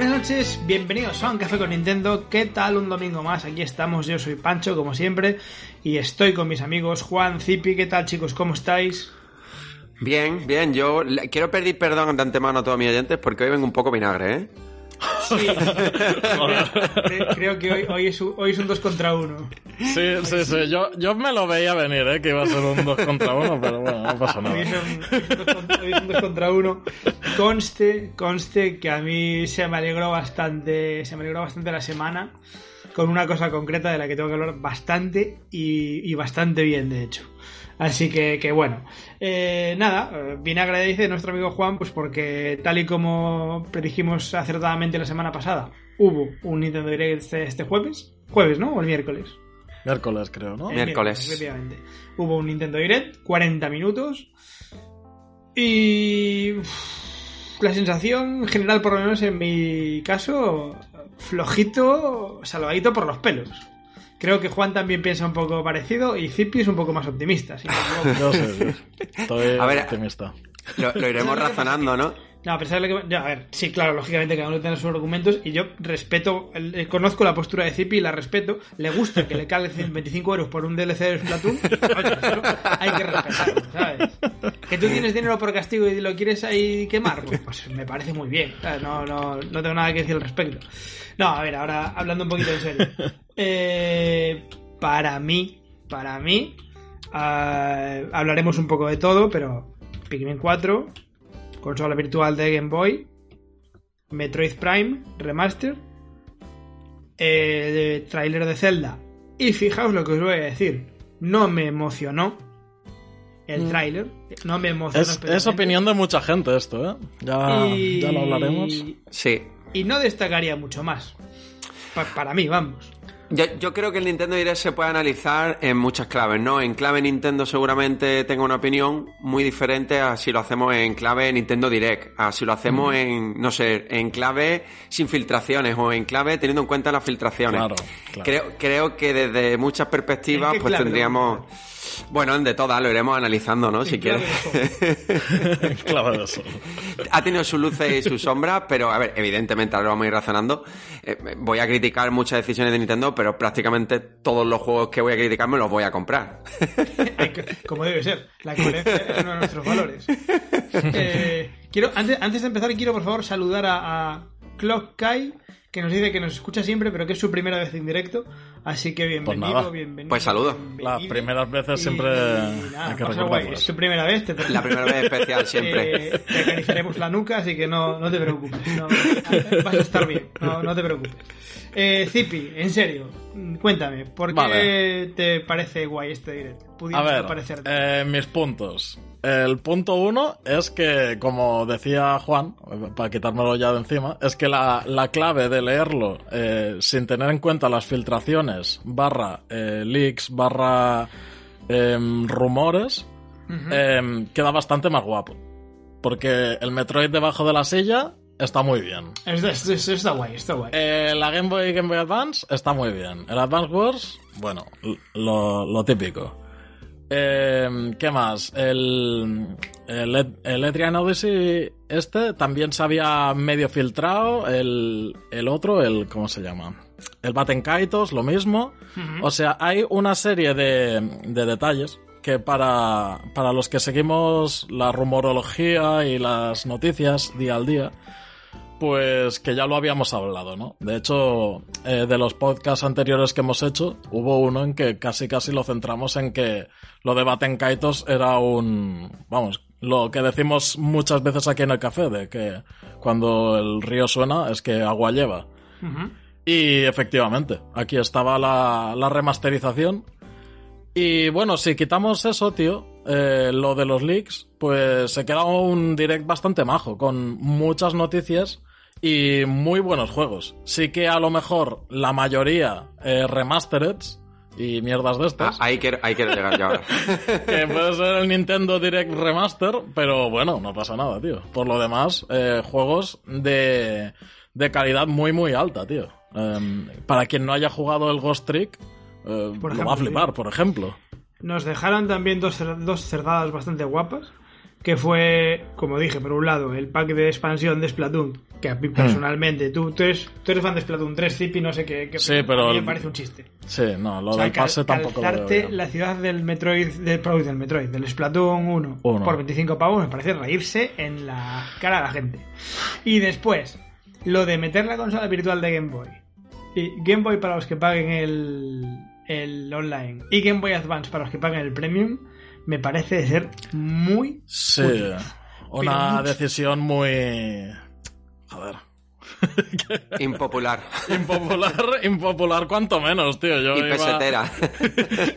Buenas noches, bienvenidos a Un Café con Nintendo. ¿Qué tal? Un domingo más, aquí estamos. Yo soy Pancho, como siempre, y estoy con mis amigos Juan, Cipi. ¿Qué tal, chicos? ¿Cómo estáis? Bien, bien. Yo quiero pedir perdón de antemano a todos mis oyentes porque hoy vengo un poco vinagre, ¿eh? Sí. Creo que hoy es un 2 contra 1. Sí. Yo me lo veía venir, que iba a ser un 2 contra 1, pero bueno, no pasa nada. Hoy es un 2 contra 1. Conste que a mí se me alegró bastante la semana con una cosa concreta de la que tengo que hablar bastante y bastante bien, de hecho. Así que bueno, nada, vinagre dice nuestro amigo Juan, pues porque tal y como predijimos acertadamente la semana pasada, hubo un Nintendo Direct este jueves, ¿no? O el miércoles. Miércoles, creo, ¿no? Miércoles, efectivamente. Hubo un Nintendo Direct, 40 minutos, y la sensación general, por lo menos en mi caso, flojito, salvadito por los pelos. Creo que Juan también piensa un poco parecido y Cipi es un poco más optimista. ¿Sí? No sé, estoy optimista. Lo iremos razonando, ¿no? No, a pesar de que... Ya, a ver, sí, claro, lógicamente cada uno tiene sus argumentos y yo respeto, conozco la postura de Cipi, la respeto, le gusta que le calcen 25 euros por un DLC de Splatoon, oye, eso hay que respetarlo, ¿sabes? Que tú tienes dinero por castigo y lo quieres ahí quemar, pues me parece muy bien, ¿sabes? No tengo nada que decir al respecto. No, a ver, ahora hablando un poquito en serio. Para mí, hablaremos un poco de todo, pero Pikmin 4... Consola virtual de Game Boy, Metroid Prime Remaster, tráiler de Zelda. Y fijaos lo que os voy a decir. No me emocionó el tráiler. No me emocionó. Es opinión de mucha gente esto, ¿eh? Ya lo hablaremos. Sí. Y no destacaría mucho más. Para mí, vamos. Yo creo que el Nintendo Direct se puede analizar en muchas claves, ¿no? En clave Nintendo seguramente tenga una opinión muy diferente a si lo hacemos en clave Nintendo Direct, a si lo hacemos en, no sé, en clave sin filtraciones o en clave teniendo en cuenta las filtraciones. Claro. Creo que desde muchas perspectivas pues tendríamos... Bueno, de todas, lo iremos analizando, ¿no? Si quieres. Claro, eso. Ha tenido sus luces y sus sombras, pero, a ver, evidentemente ahora lo vamos a ir razonando. Voy a criticar muchas decisiones de Nintendo, pero prácticamente todos los juegos que voy a criticar me los voy a comprar. Como debe ser. La coherencia es uno de nuestros valores. Antes de empezar, quiero, por favor, saludar a Clock Kai, que nos dice que nos escucha siempre, pero que es su primera vez en directo. Así que bienvenido. Pues saludos. Las primeras veces siempre hay que recordarlo. Es tu primera vez. La primera vez especial siempre. Te acariciaremos la nuca, así que no te preocupes. No, vas a estar bien, no te preocupes. Cipi, en serio, cuéntame, ¿por qué te parece guay este directo? A ver, mis puntos. El punto 1 es que, como decía Juan, para quitármelo ya de encima, es que la clave de leerlo sin tener en cuenta las filtraciones /leaks / rumores queda bastante más guapo. Porque el Metroid debajo de la silla está muy bien. Está guay. La Game Boy Advance está muy bien. El Advance Wars, bueno, lo típico. ¿Qué más? El Etrian Odyssey también se había medio filtrado. El otro, ¿cómo se llama? El Baten Kaitos, lo mismo. Uh-huh. O sea, hay una serie de detalles que para los que seguimos la rumorología y las noticias día al día, pues que ya lo habíamos hablado, ¿no? De hecho, de los podcasts anteriores que hemos hecho, hubo uno en que casi lo centramos en que lo de Baten Kaitos era lo que decimos muchas veces aquí en el café, de que cuando el río suena es que agua lleva. Uh-huh. Y efectivamente, aquí estaba la remasterización. Y bueno, si quitamos eso, tío, lo de los leaks, pues se queda un direct bastante majo, con muchas noticias y muy buenos juegos. Sí que a lo mejor la mayoría remastered y mierdas de estas. Ah, ahí quiero llegar yo ahora. Que puede ser el Nintendo Direct Remaster, pero bueno, no pasa nada, tío. Por lo demás, juegos de calidad muy, muy alta, tío. Para quien no haya jugado el Ghost Trick, lo va a flipar, por ejemplo. Nos dejaron también dos cerdadas bastante guapas, que fue, como dije, por un lado, el pack de expansión de Splatoon, que a mí personalmente, tú eres fan de Splatoon 3, Cipi, no sé qué, sí, pero a mí me parece un chiste. Sí, no, lo o sea, del pase tampoco lo veo bien. La ciudad del Metroid, del Splatoon 1 por 25 pavos, me parece reírse en la cara de la gente. Y después, lo de meter la consola virtual de Game Boy. Y Game Boy para los que paguen el online y Game Boy Advance para los que paguen el Premium, me parece ser muy... Sí, útil. Una decisión muy... Joder. Impopular cuanto menos, tío. Yo pesetera.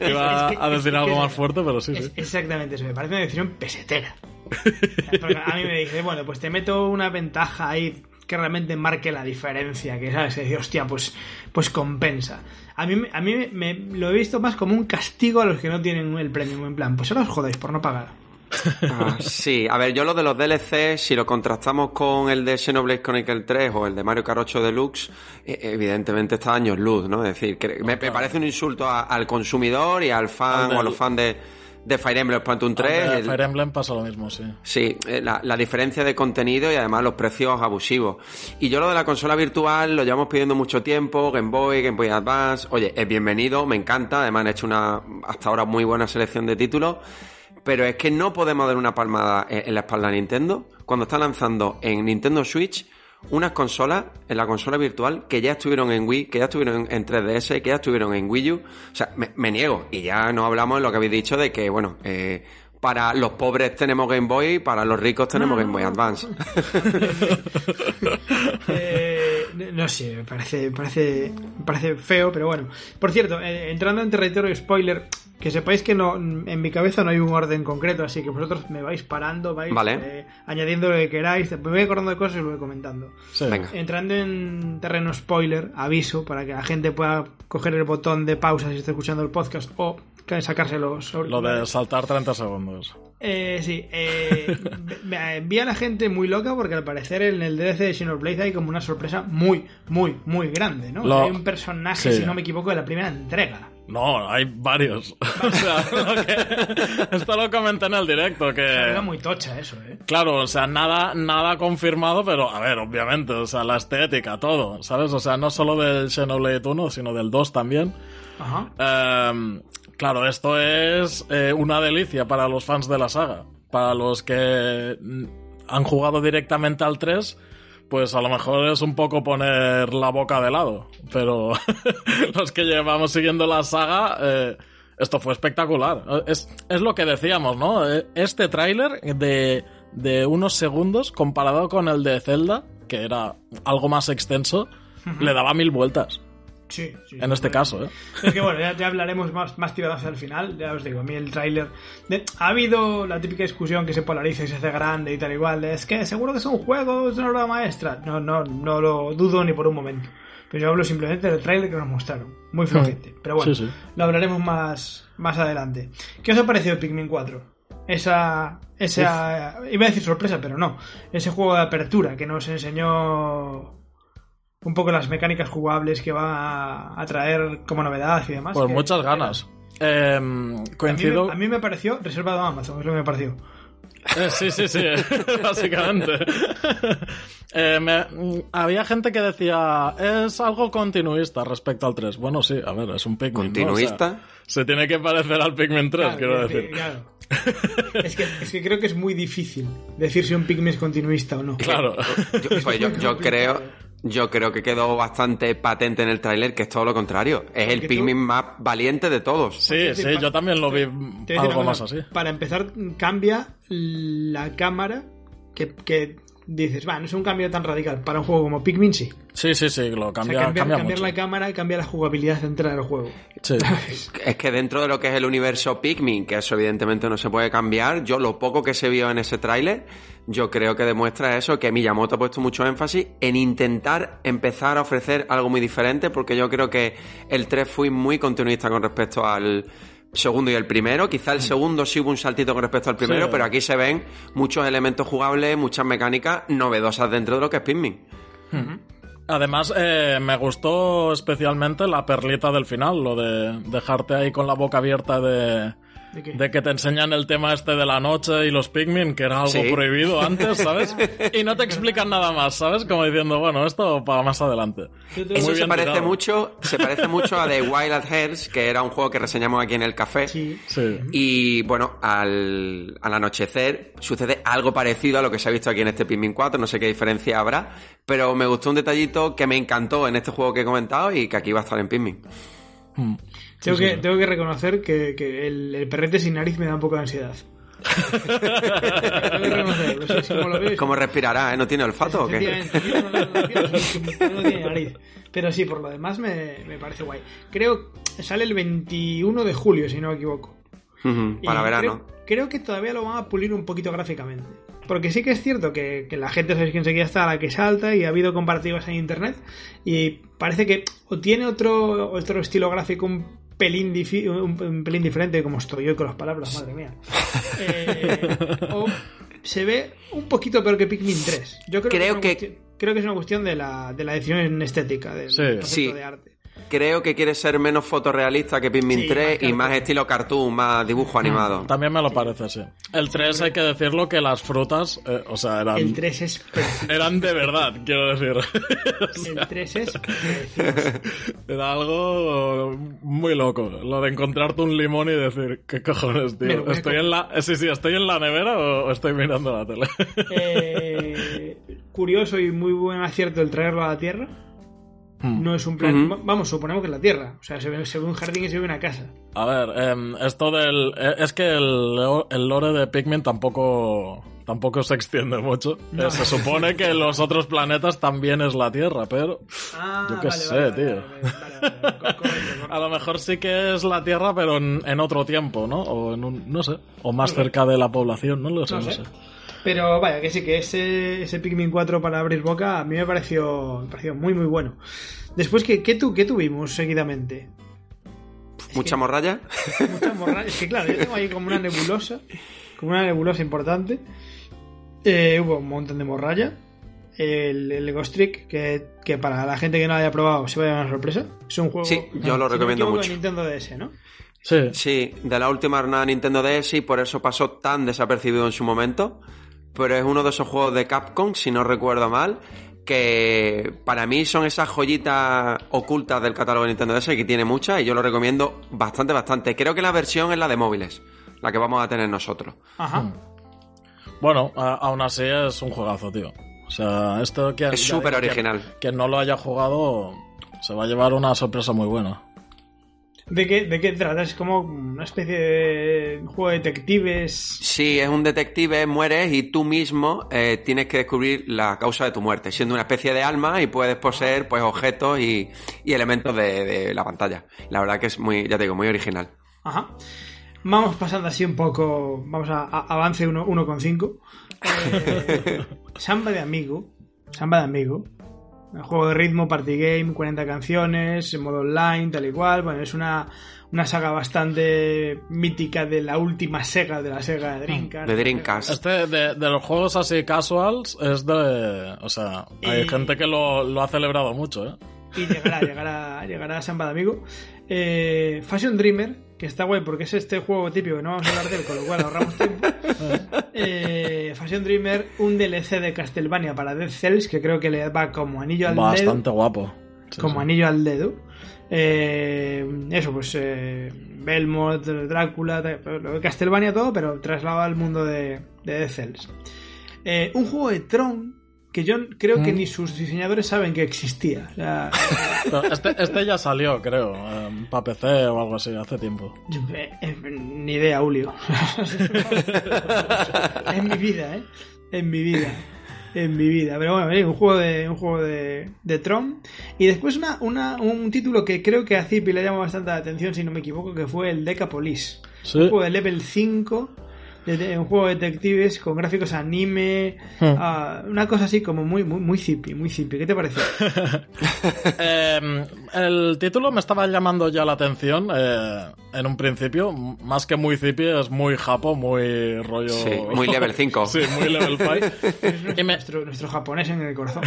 Iba a decir algo más fuerte, pero sí, sí. Exactamente eso, me parece una decisión pesetera. A mí me dice, bueno, pues te meto una ventaja ahí que realmente marque la diferencia, que sabes, que, hostia, pues compensa. A mí me lo he visto más como un castigo a los que no tienen el premium, en plan, pues ahora os jodéis por no pagar. Ah, sí, a ver, yo lo de los DLC, si lo contrastamos con el de Xenoblade Chronicles 3 o el de Mario Kart 8 Deluxe, evidentemente está años luz, ¿no? Es decir, me parece un insulto al consumidor y al fan o a los fans de Fire Emblem Splatoon 3. De Fire Emblem pasa lo mismo, sí. Sí, la diferencia de contenido y además los precios abusivos. Y yo lo de la consola virtual lo llevamos pidiendo mucho tiempo, Game Boy Advance. Oye, es bienvenido, me encanta, además han hecho una hasta ahora muy buena selección de títulos, pero es que no podemos dar una palmada en la espalda a Nintendo cuando está lanzando en Nintendo Switch unas consolas, en la consola virtual, que ya estuvieron en Wii, que ya estuvieron en 3DS, que ya estuvieron en Wii U. O sea, me niego. Y ya no hablamos de lo que habéis dicho de que, bueno, para los pobres tenemos Game Boy, para los ricos tenemos Game Boy Advance. No sé, me parece feo, pero bueno. Por cierto, entrando en territorio spoiler, que sepáis que no, en mi cabeza no hay un orden concreto, así que vosotros me vais parando, vale. Añadiendo lo que queráis, me voy acordando de cosas y lo voy comentando. Sí. Venga. Entrando en terreno spoiler, aviso, para que la gente pueda coger el botón de pausa si está escuchando el podcast o sacárselo sobre... Lo de saltar 30 segundos. Sí, me envía la gente muy loca porque al parecer en el DLC de Xenoblade hay como una sorpresa muy, muy, muy grande, ¿no? Hay un personaje, sí, si no me equivoco, de la primera entrega. No, hay varios. O sea, esto lo comenté en el directo, que... Era muy tocha eso, ¿eh? Claro, o sea, nada confirmado, pero a ver, obviamente, o sea, la estética, todo, ¿sabes? O sea, no solo del Xenoblade 1, sino del 2 también. Ajá. Claro, esto es una delicia para los fans de la saga. Para los que han jugado directamente al 3, pues a lo mejor es un poco poner la boca de lado. Pero los que llevamos siguiendo la saga, esto fue espectacular. Es lo que decíamos, ¿no? Este tráiler de unos segundos comparado con el de Zelda, que era algo más extenso, le daba 1000 vueltas. Sí, en este caso, ¿eh? Es que bueno, ya hablaremos más tiradas al final. Ya os digo, a mí el tráiler... Ha habido la típica discusión que se polariza y se hace grande y tal igual. Es que seguro que son juegos de una obra maestra. No lo dudo ni por un momento. Pero yo hablo simplemente del tráiler que nos mostraron. Muy flojete. Pero bueno, sí. Lo hablaremos más adelante. ¿Qué os ha parecido Pikmin 4? Esa iba a decir sorpresa, pero no. Ese juego de apertura que nos enseñó... un poco las mecánicas jugables que va a traer como novedad y demás. Pues muchas ganas. Coincido. A mí me pareció reservado a Amazon, es lo que me pareció. Sí, básicamente. Había gente que decía, es algo continuista respecto al 3. Bueno, sí, a ver, es un Pikmin. ¿Continuista? ¿No? O sea, se tiene que parecer al Pikmin 3, claro, quiero decir. Claro. Es que creo que es muy difícil decir si un Pikmin es continuista o no. Claro. Yo creo... Yo creo que quedó bastante patente en el tráiler que es todo lo contrario. Es el Pikmin más valiente de todos. Sí, yo también lo vi algo más así. Para empezar, cambia la cámara que dices, no es un cambio tan radical. Para un juego como Pikmin, sí. Sí, lo cambia, o sea, cambiar mucho. La cámara y cambia la jugabilidad central del juego. Sí. Es que dentro de lo que es el universo Pikmin, que eso evidentemente no se puede cambiar, yo lo poco que se vio en ese tráiler... Yo creo que demuestra eso, que Miyamoto ha puesto mucho énfasis en intentar empezar a ofrecer algo muy diferente, porque yo creo que el 3 fue muy continuista con respecto al segundo y el primero. Quizá el segundo sí hubo un saltito con respecto al primero, sí, pero aquí se ven muchos elementos jugables, muchas mecánicas novedosas dentro de lo que es Pikmin. Además, me gustó especialmente la perlita del final, lo de dejarte ahí con la boca abierta de... de que te enseñan el tema este de la noche y los Pikmin, que era algo prohibido antes, ¿sabes? Y no te explican nada más, ¿sabes? Como diciendo, bueno, esto para más adelante. Eso se parece mucho a The Wild at Hearts, que era un juego que reseñamos aquí en el café. Sí. Sí. Y bueno, al anochecer sucede algo parecido a lo que se ha visto aquí en este Pikmin 4, no sé qué diferencia habrá, pero me gustó un detallito que me encantó en este juego que he comentado y que aquí va a estar en Pikmin. Tengo que reconocer que el perrete sin nariz me da un poco de ansiedad. No sé, si lo ves, ¿cómo respirará? ¿No tiene olfato o qué? No tiene nariz. Pero sí, por lo demás me parece guay. Creo que sale el 21 de julio, si no me equivoco. Para verano. Creo que todavía lo van a pulir un poquito gráficamente. Porque sí que es cierto que la gente, sabéis que enseguida está la que salta, y ha habido comparativas en internet, y parece que o tiene otro estilo gráfico un pelín diferente, como estoy yo con las palabras, madre mía. O se ve un poquito peor que Pikmin 3. Yo creo que es una cuestión de la decisión en estética, del concepto de arte. Creo que quiere ser menos fotorrealista que Pikmin 3 y más estilo cartoon, más dibujo animado. También me lo parece, sí. El 3 hay que decirlo que las frutas, eran... El 3 es... Eran de verdad, quiero decir. El 3 es... Era algo muy loco, lo de encontrarte un limón y decir, ¿qué cojones, tío? ¿Estoy en la nevera o estoy mirando la tele? Curioso y muy buen acierto el traerlo a la Tierra. No es un plan... Vamos, suponemos que es la Tierra. O sea, se ve un jardín y se ve una casa. A ver, esto del... es que el lore de Pikmin tampoco se extiende mucho. No. Se supone que los otros planetas también es la Tierra, pero... Yo qué sé, tío. A lo mejor sí que es la Tierra, pero en otro tiempo, ¿no? O en un... No sé. O más cerca de la población, no lo sé. Pero vaya, que sí, que ese Pikmin 4 para abrir boca a mí me pareció muy, muy bueno. Después, ¿qué tuvimos seguidamente? Mucha morralla. Es que claro, yo tengo ahí como una nebulosa importante. Hubo un montón de morralla. El Ghost Trick, que para la gente que no lo haya probado se va a llevar una sorpresa. Es un juego... Sí, yo lo recomiendo mucho. De Nintendo DS, ¿no? Sí, de la última jornada Nintendo DS, y por eso pasó tan desapercibido en su momento. Pero es uno de esos juegos de Capcom, si no recuerdo mal, que para mí son esas joyitas ocultas del catálogo de Nintendo DS, que tiene muchas, y yo lo recomiendo bastante, bastante. Creo que la versión es la de móviles, la que vamos a tener nosotros. Ajá. Bueno, aún así es un juegazo, tío. O sea, esto que... Es súper original. Quien no lo haya jugado se va a llevar una sorpresa muy buena. ¿De qué trata? Es como una especie de juego de detectives. Sí, es un detective, mueres y tú mismo tienes que descubrir la causa de tu muerte, siendo una especie de alma, y puedes poseer pues objetos y elementos de la pantalla. La verdad que es muy, ya te digo, muy original. Ajá. Vamos pasando así un poco, vamos a avance 1.5. Samba de Amigo. El juego de ritmo, party game, 40 canciones, modo online, tal y cual. Bueno, es una saga bastante mítica de la última Sega, de la Sega de Dreamcast. De Dreamcast. Este de los juegos así casuals es de... O sea, hay gente que lo ha celebrado mucho, ¿eh? Y llegará Samba de Amigo. Fashion Dreamer, que está guay porque es este juego típico que no vamos a hablar de él, con lo cual ahorramos tiempo. Fashion Dreamer, un DLC de Castlevania para Dead Cells, que creo que le va como anillo al dedo. Bastante guapo. Sí, como anillo al dedo. Belmont, Drácula, Castlevania, todo, pero trasladado al mundo de Dead Cells. Un juego de Tron que yo creo que ni sus diseñadores saben que existía. O sea, este ya salió, creo, para PC o algo así, hace tiempo. Ni idea, Julio. En mi vida. Pero bueno, un juego de Tron. Y después un título que creo que a Cipi le llamó bastante la atención, si no me equivoco, que fue el Decapolice. Sí. Un juego de Level 5... un juego de detectives con gráficos anime, una cosa así como muy hippie. ¿Qué te parece? El título me estaba llamando ya la atención, en un principio, más que muy Cipi, es muy japo, muy rollo... Sí, muy level 5. Sí, muy level 5. Y me... nuestro japonés en el corazón.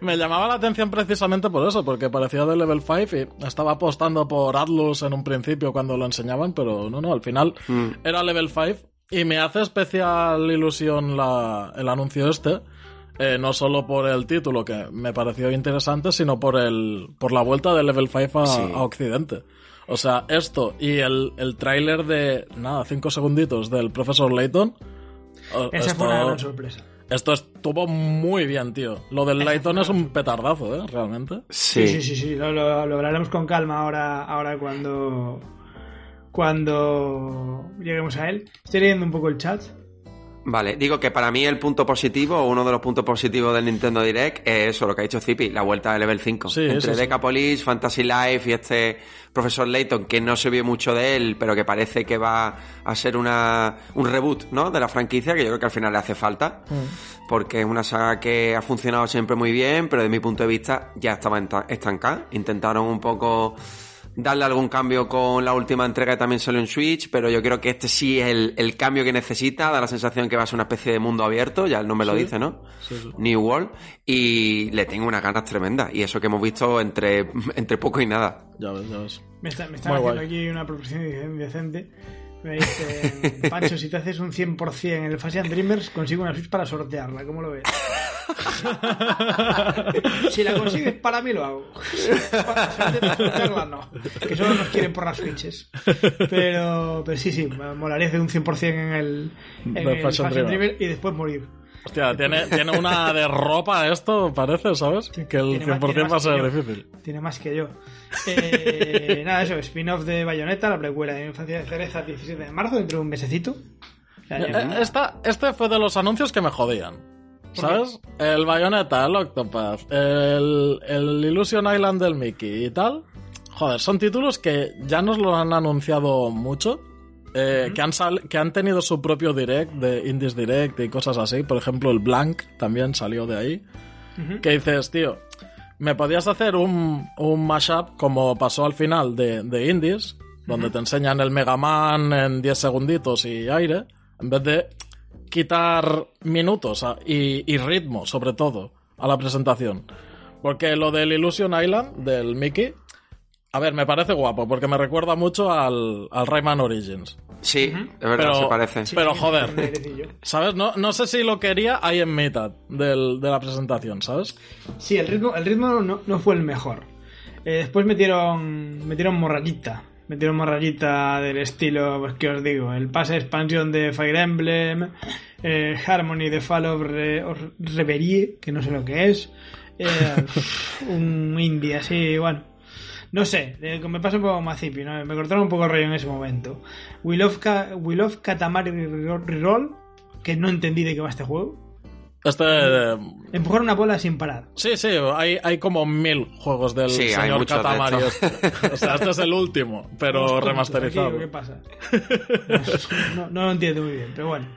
Me llamaba la atención precisamente por eso, porque parecía de level 5 y estaba apostando por Atlus en un principio cuando lo enseñaban, pero no, al final era level 5. Y me hace especial ilusión el anuncio este. No solo por el título, que me pareció interesante, sino por la vuelta de Level 5 a Occidente. O sea, esto y el tráiler de, 5 segunditos del Profesor Layton. Esa fue una gran sorpresa. Esto estuvo muy bien, tío. Lo del Layton es un petardazo, realmente. Sí. Lo hablaremos con calma ahora cuando lleguemos a él. Estoy leyendo un poco el chat. Vale, digo que para mí el punto positivo, o uno de los puntos positivos del Nintendo Direct, es eso, lo que ha dicho Cipi, la vuelta de Level 5. Sí, entre Decapolice, Fantasy Life y este Profesor Layton, que no se vio mucho de él, pero que parece que va a ser un reboot, ¿no?, de la franquicia, que yo creo que al final le hace falta, porque es una saga que ha funcionado siempre muy bien, pero de mi punto de vista ya estaba estancada. Intentaron un poco... darle algún cambio con la última entrega que también salió en Switch, pero yo creo que este sí es el cambio que necesita. Da la sensación que va a ser una especie de mundo abierto, ya el nombre lo dice, ¿no? Sí. New World. Y le tengo unas ganas tremendas. Y eso que hemos visto entre poco y nada. Ya ves. Me están haciendo guay. Aquí una profesión decente. Me dice, Pancho, si te haces un 100% en el Fashion Dreamers, consigo una Switch para sortearla. ¿Cómo lo ves? Si la consigues, para mí lo hago. Para sortearla, no. Que solo nos quieren por las Switches. Pero sí, me molaría hacer un 100% en el Fashion Dreamer y después morir. Hostia, tiene una de ropa esto, parece, ¿sabes? Que el 100% va a ser difícil. Tiene más que yo. Spin-off de Bayonetta, la precuela de mi infancia de cereza, 17 de marzo, dentro de un mesecito. Este fue de los anuncios que me jodían, ¿sabes? El Bayonetta, el Octopath, el Illusion Island del Mickey y tal. Joder, son títulos que ya nos lo han anunciado mucho. Que han tenido su propio direct de Indies Direct y cosas así. Por ejemplo, el Blank también salió de ahí. Que dices, tío, me podías hacer un mashup como pasó al final de Indies, donde te enseñan el Mega Man en 10 segunditos y aire, en vez de quitar minutos y ritmo, sobre todo, a la presentación. Porque lo del Illusion Island, del Mickey... A ver, me parece guapo, porque me recuerda mucho al Rayman Origins. Sí, de verdad, se parece. Pero joder, ¿sabes? No sé si lo quería ahí en mitad de la presentación, ¿sabes? Sí, el ritmo no fue el mejor. Después metieron morrayita del estilo, pues qué os digo, el pase de expansión de Fire Emblem, Harmony de Fall of Reverie, que no sé lo que es, un indie así, bueno. No sé, me pasa un poco más Cipi, ¿no? Me cortaron un poco el rollo en ese momento. We Love Katamari Reroll, que no entendí de qué va este juego. Empujar una bola sin parar. Sí, hay como 1000 juegos del señor Katamari. O sea, este es el último, pero remasterizado. ¿Qué pasa? No lo entiendo muy bien, pero bueno.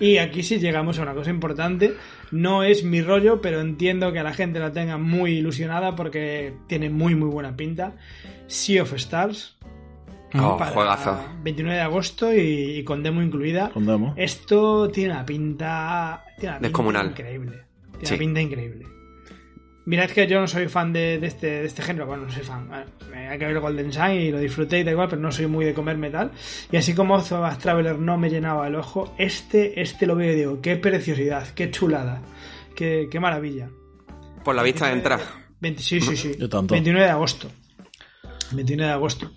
Y aquí sí llegamos a una cosa importante. No es mi rollo, pero entiendo que a la gente la tenga muy ilusionada porque tiene muy, muy buena pinta. Sea of Stars. Para juegazo. 29 de agosto y con demo incluida. Con demo. Esto tiene una pinta... descomunal. Increíble. Tiene una pinta increíble. Mirad que yo no soy fan de este género. Bueno, no soy fan. Hay que ver el Golden Sun y lo disfruté y da igual, pero no soy muy de comer metal. Y así como Zombie Traveler no me llenaba el ojo, este lo veo y digo, qué preciosidad, qué chulada, qué maravilla. Por la vista entra. Sí. Yo tanto. 29 de agosto.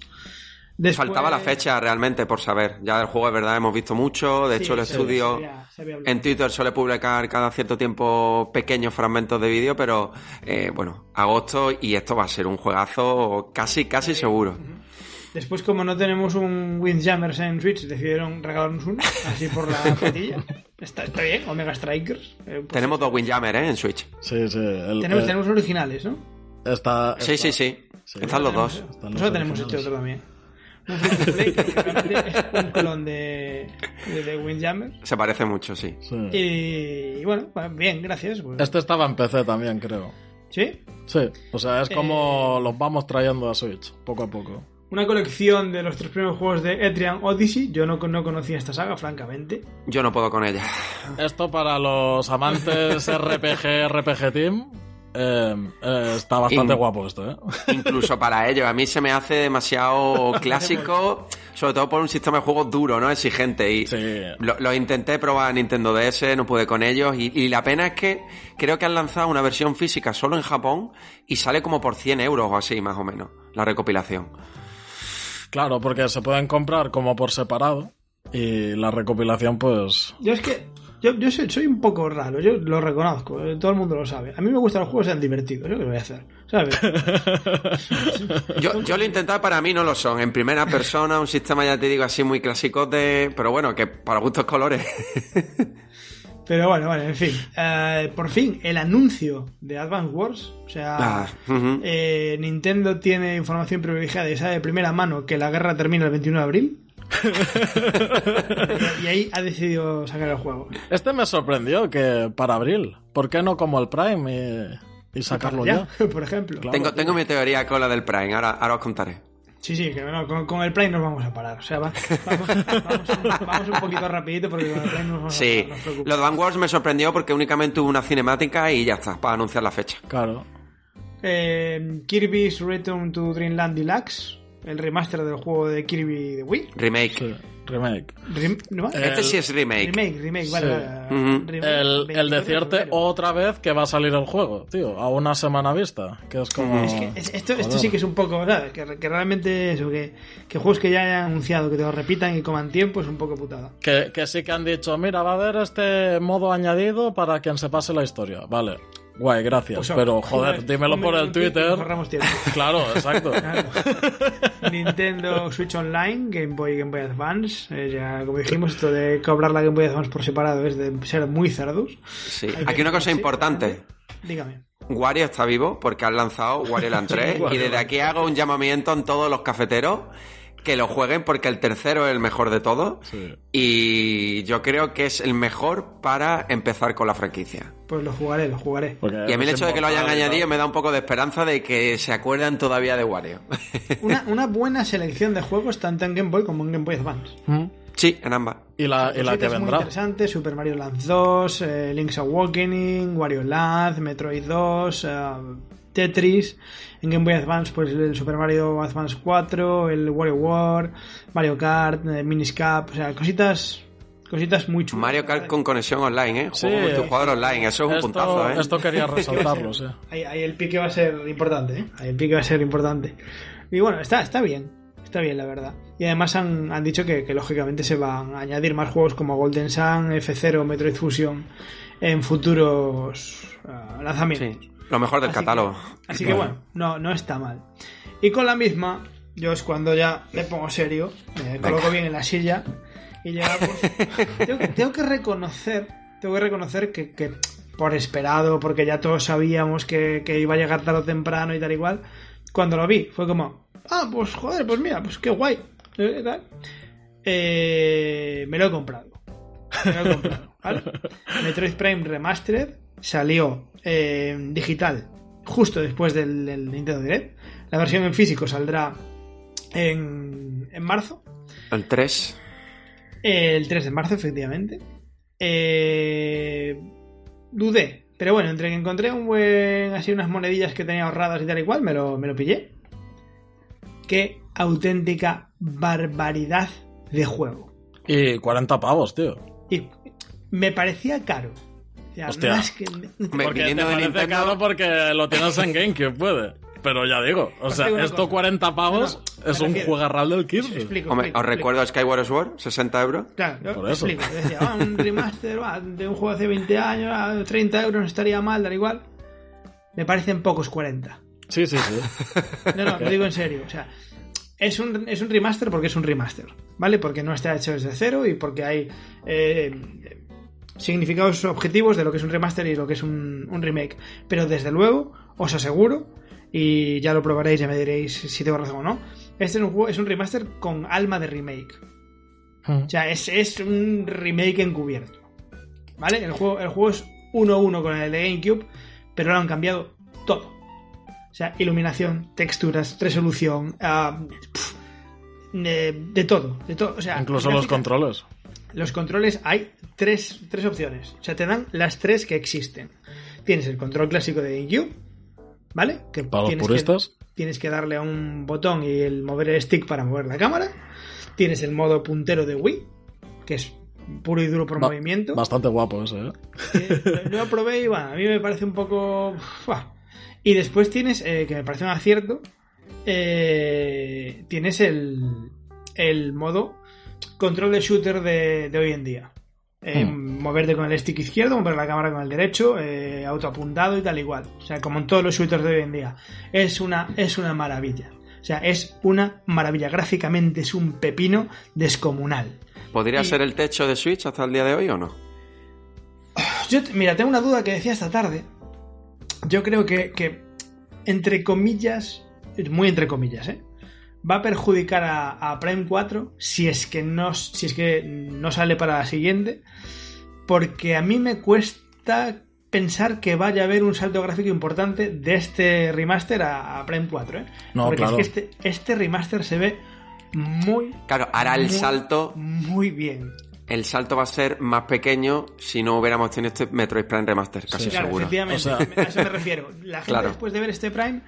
Después... Faltaba la fecha realmente por saber. Ya del juego es verdad, hemos visto mucho. De hecho, el estudio en Twitter suele publicar cada cierto tiempo pequeños fragmentos de vídeo, pero agosto y esto va a ser un juegazo casi seguro. Después, como no tenemos un Windjammers en Switch, decidieron regalarnos uno, así por la patilla. Está bien, Omega Strikers. Tenemos 2 Windjammers en Switch. Sí. Tenemos originales, ¿no? Sí. Están los dos. Nosotros tenemos este otro también. Un clon de Windjammer. Se parece mucho, sí. Y bueno, bien, gracias. Pues. Este estaba en PC también, creo. ¿Sí? Sí, o sea, es como los vamos trayendo a Switch, poco a poco. una colección de los tres primeros juegos de Etrian Odyssey. Yo no conocía esta saga, francamente. Yo no puedo con ella. Esto para los amantes RPG Team... está bastante guapo esto, ¿eh? Incluso para ello, a mí se me hace demasiado clásico, sobre todo por un sistema de juego duro, ¿no? Exigente. Y sí. lo intenté probar en Nintendo DS, no pude con ellos. Y la pena es que creo que han lanzado una versión física solo en Japón y sale como por 100 euros o así, más o menos, la recopilación. Claro, porque se pueden comprar como por separado y la recopilación, pues... Yo es que... Yo soy un poco raro, yo lo reconozco, todo el mundo lo sabe. A mí me gustan los juegos sean divertidos, yo que voy a hacer, ¿sabes? yo lo he intentado, para mí no lo son. En primera persona, un sistema, ya te digo, así muy clásico de... Pero bueno, que para gustos colores. Pero bueno, vale, en fin. Por fin, el anuncio de Advance Wars. O sea, Nintendo tiene información privilegiada y sabe de primera mano que la guerra termina el 21 de abril. Y ahí ha decidido sacar el juego. Este me sorprendió que para abril. ¿Por qué no como el Prime y sacarlo ya? Por ejemplo. Claro, tengo mi teoría con la del Prime. Ahora os contaré. Sí, que bueno, con el Prime nos vamos a parar. O sea, vamos un poquito rapidito porque con el Prime nos vamos a parar. Sí, lo de Advance Wars me sorprendió porque únicamente hubo una cinemática y ya está, para anunciar la fecha. Claro. Kirby's Return to Dreamland Deluxe. El remaster del juego de Kirby de Wii. Remake. Sí, remake. ¿No? Este sí es remake. Remake, sí. Vale. Uh-huh. El decirte otra vez que va a salir el juego, tío, a una semana vista. Que es como... Es que esto sí que es un poco, ¿sabes? Que realmente eso, que juegos que ya hayan anunciado, que te lo repitan y coman tiempo, es un poco putada. Que sí que han dicho, mira, va a haber este modo añadido para quien se pase la historia. Vale. Guay, gracias, pues, pero joder, dímelo por el Twitter. Ahorramos tiempo. Claro, exacto. Claro. Nintendo Switch Online, Game Boy Advance. Ya, como dijimos, esto de cobrar la Game Boy Advance por separado es de ser muy cerdos. Sí, aquí una cosa importante. Dígame. Wario está vivo porque han lanzado Wario Land 3. Sí, y desde aquí hago un llamamiento a todos los cafeteros que lo jueguen porque el tercero es el mejor de todos. Sí. Y yo creo que es el mejor para empezar con la franquicia. Pues lo jugaré. Porque y a mí el hecho de que lo hayan añadido me da un poco de esperanza de que se acuerdan todavía de Wario. Una buena selección de juegos tanto en Game Boy como en Game Boy Advance. ¿Mm? Sí, en ambas. Y la que vendrá. Muy interesante, Super Mario Land 2, Link's Awakening, Wario Land, Metroid 2... Tetris, en Game Boy Advance pues el Super Mario Advance 4, el Wario World, Mario Kart, Miniscap, o sea, cositas muy chulas. Mario Kart con conexión online, sí, con tu jugador online, eso es un puntazo, ¿eh? Esto quería resaltarlo, sí. Ahí el pique va a ser importante, ¿eh? Y bueno, está bien, la verdad. Y además han dicho que lógicamente se van a añadir más juegos como Golden Sun, F-Zero, Metroid Fusion en futuros lanzamientos. Sí. Lo mejor del catálogo. Así que bueno, no está mal. Y con la misma, yo es cuando ya me pongo serio, me coloco bien en la silla y llegamos. tengo que reconocer que por esperado, porque ya todos sabíamos que iba a llegar tarde o temprano y tal y cual, cuando lo vi fue como, pues joder, pues mira, pues qué guay. Me lo he comprado, ¿vale? Metroid Prime Remastered salió digital justo después del Nintendo Direct. La versión en físico saldrá en marzo. El 3 de marzo, efectivamente. Dudé, pero bueno, entre que encontré unas monedillas que tenía ahorradas y tal y cual, me lo pillé. Qué auténtica barbaridad de juego. Y 40 pavos, tío. Y me parecía caro. Ya, hostia, más que... Porque te parece Nintendo... caro porque lo tienes en GameCube, puede. Pero ya digo, o sea, esto 40 pavos no, es un jugarral del Kirby. Explico. ¿Os recuerdo a Skyward Sword? 60 euros. Claro, yo por eso. Explico. Decía, un remaster de un juego hace 20 años, 30 euros no estaría mal, da igual. Me parecen pocos 40. Sí. No, lo digo en serio, o sea... Es un remaster porque es un remaster, ¿vale? Porque no está hecho desde cero y porque hay... significados objetivos de lo que es un remaster y lo que es un remake, pero desde luego os aseguro, y ya lo probaréis, ya me diréis si tengo razón o no, este es un remaster con alma de remake. O sea, es un remake encubierto, ¿vale? El juego es 1-1 con el de GameCube, pero lo han cambiado todo. O sea, iluminación, texturas, resolución, de todo. O sea, incluso los controles. Los controles hay tres opciones. O sea, te dan las tres que existen. Tienes el control clásico de GameCube, ¿vale? Que para los puristas. Tienes que darle a un botón y el mover el stick para mover la cámara. Tienes el modo puntero de Wii, que es puro y duro por movimiento. Bastante guapo eso, ¿eh? Lo probé y bueno, a mí me parece un poco... Y después tienes, que me parece un acierto, tienes el modo control de shooter de hoy en día. Moverte con el stick izquierdo, mover la cámara con el derecho, autoapuntado y tal igual. O sea, como en todos los shooters de hoy en día. Es una maravilla. O sea, es una maravilla. Gráficamente es un pepino descomunal. ¿Podría ser el techo de Switch hasta el día de hoy o no? Mira, tengo una duda que decía esta tarde. Yo creo que entre comillas, muy entre comillas, va a perjudicar a Prime 4 si es que no sale para la siguiente, porque a mí me cuesta pensar que vaya a haber un salto gráfico importante de este remaster a Prime 4, No, porque claro. Es que este remaster se ve muy... Claro, hará el salto... Muy bien. El salto va a ser más pequeño si no hubiéramos tenido este Metroid Prime Remaster, casi claro, seguro. Efectivamente, a eso me refiero. La gente después de ver este Prime...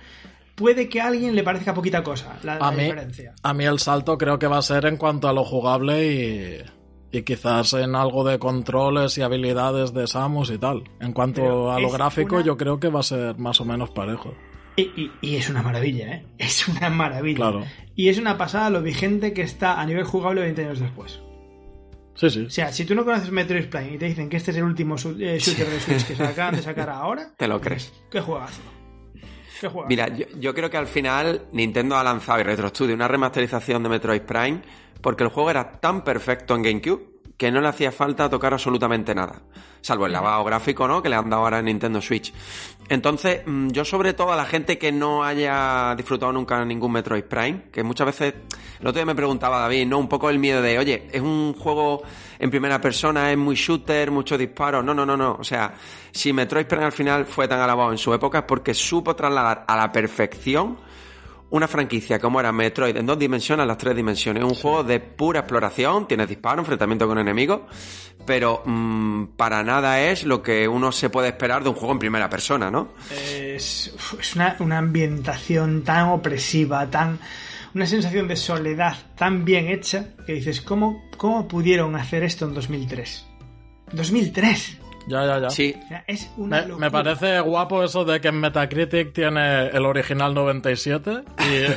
Puede que a alguien le parezca poquita cosa la diferencia. A mí el salto creo que va a ser en cuanto a lo jugable y quizás en algo de controles y habilidades de Samus y tal. En cuanto a lo gráfico, yo creo que va a ser más o menos parejo. Y es una maravilla, ¿eh? Es una maravilla. Claro. Y es una pasada lo vigente que está a nivel jugable 20 años después. Sí, sí. O sea, si tú no conoces Metroid Prime y te dicen que este es el último shooter de Switch que se acaban de sacar ahora... Te lo crees. Qué juegazo. Mira, yo creo que al final Nintendo ha lanzado y Retro Studio una remasterización de Metroid Prime porque el juego era tan perfecto en GameCube que no le hacía falta tocar absolutamente nada, salvo el lavado gráfico, ¿no?, que le han dado ahora en Nintendo Switch. Entonces, yo sobre todo a la gente que no haya disfrutado nunca ningún Metroid Prime, que muchas veces, el otro día me preguntaba David, ¿no?, un poco el miedo de, oye, es un juego en primera persona, es muy shooter, muchos disparos, no, o sea, si Metroid Prime al final fue tan alabado en su época es porque supo trasladar a la perfección una franquicia como era Metroid en dos dimensiones, las tres dimensiones. Un juego de pura exploración, tienes disparo, enfrentamiento con enemigos, pero para nada es lo que uno se puede esperar de un juego en primera persona, ¿no? Es una ambientación tan opresiva, una sensación de soledad tan bien hecha que dices, ¿cómo pudieron hacer esto en 2003? ¡2003! Ya. Sí. O sea, es una locura. Me parece guapo eso de que en Metacritic tiene el original 97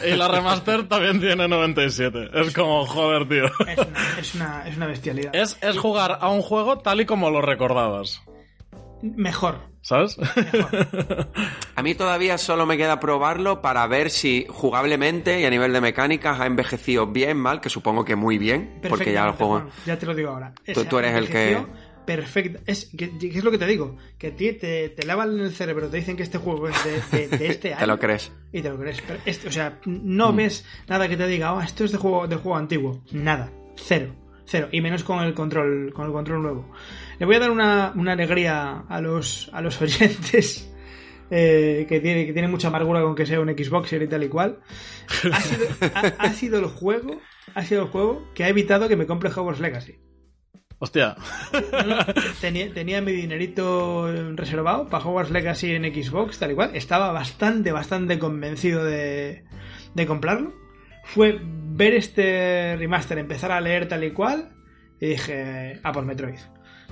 y la remaster también tiene 97. Es como, joder, tío. Es una bestialidad. Es jugar a un juego tal y como lo recordabas. Mejor. ¿Sabes? Mejor. A mí todavía solo me queda probarlo para ver si jugablemente y a nivel de mecánicas ha envejecido bien, mal, que supongo que muy bien, porque ya el juego... Bueno, ya te lo digo ahora. Tú eres el que... Perfecto, es lo que te digo, que te lavan el cerebro, te dicen que este juego es de este año. Te lo crees. Y te lo crees. Pero o sea, no ves nada que te diga, esto es de juego antiguo. Nada. Cero. Y menos con el control nuevo. Le voy a dar una alegría a los oyentes que tienen mucha amargura con que sea un Xboxer y tal y cual. Ha sido el juego que ha evitado que me compre Hogwarts Legacy. Hostia. No, tenía mi dinerito reservado para Hogwarts Legacy en Xbox, tal y cual. Estaba bastante convencido de comprarlo. Fue ver este remaster, empezar a leer tal y cual, y dije, por Metroid.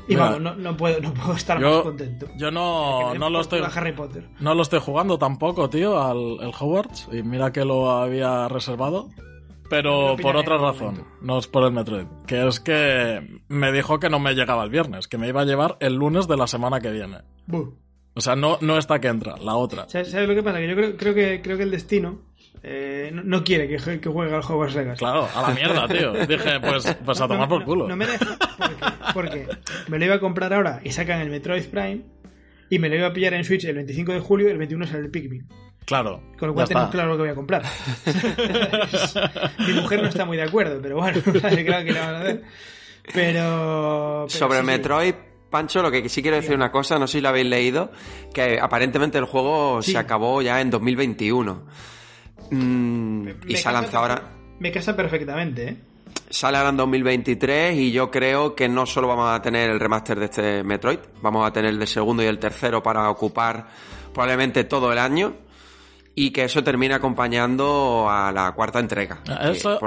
Y vamos, no puedo estar más contento. Yo no lo estoy Harry Potter. No lo estoy jugando tampoco, tío, al Hogwarts. Y mira que lo había reservado. Pero por otra razón, no es por el Metroid, que es que me dijo que no me llegaba el viernes, que me iba a llevar el lunes de la semana que viene. O sea, no esta que entra, la otra. ¿Sabes lo que pasa? Que yo creo que el destino no quiere que juegue al Hogwarts Legacy. Claro, a la mierda, tío. Dije, pues a tomar por culo. No me deja, porque me lo iba a comprar ahora y sacan el Metroid Prime y me lo iba a pillar en Switch el 25 de julio y el 21 sale el Pikmin. Claro. Con lo cual tenemos claro lo que voy a comprar. Mi mujer no está muy de acuerdo, pero bueno, claro que la van a hacer. Pero sobre sí, Metroid, Pancho, lo que sí quiero decir una cosa, no sé si lo habéis leído, que aparentemente el juego se acabó ya en 2021. Y se ha lanzado ahora... Me casa perfectamente, ¿eh? Sale ahora en 2023 y yo creo que no solo vamos a tener el remaster de este Metroid, vamos a tener el de segundo y el tercero para ocupar probablemente todo el año, y que eso termine acompañando a la cuarta entrega.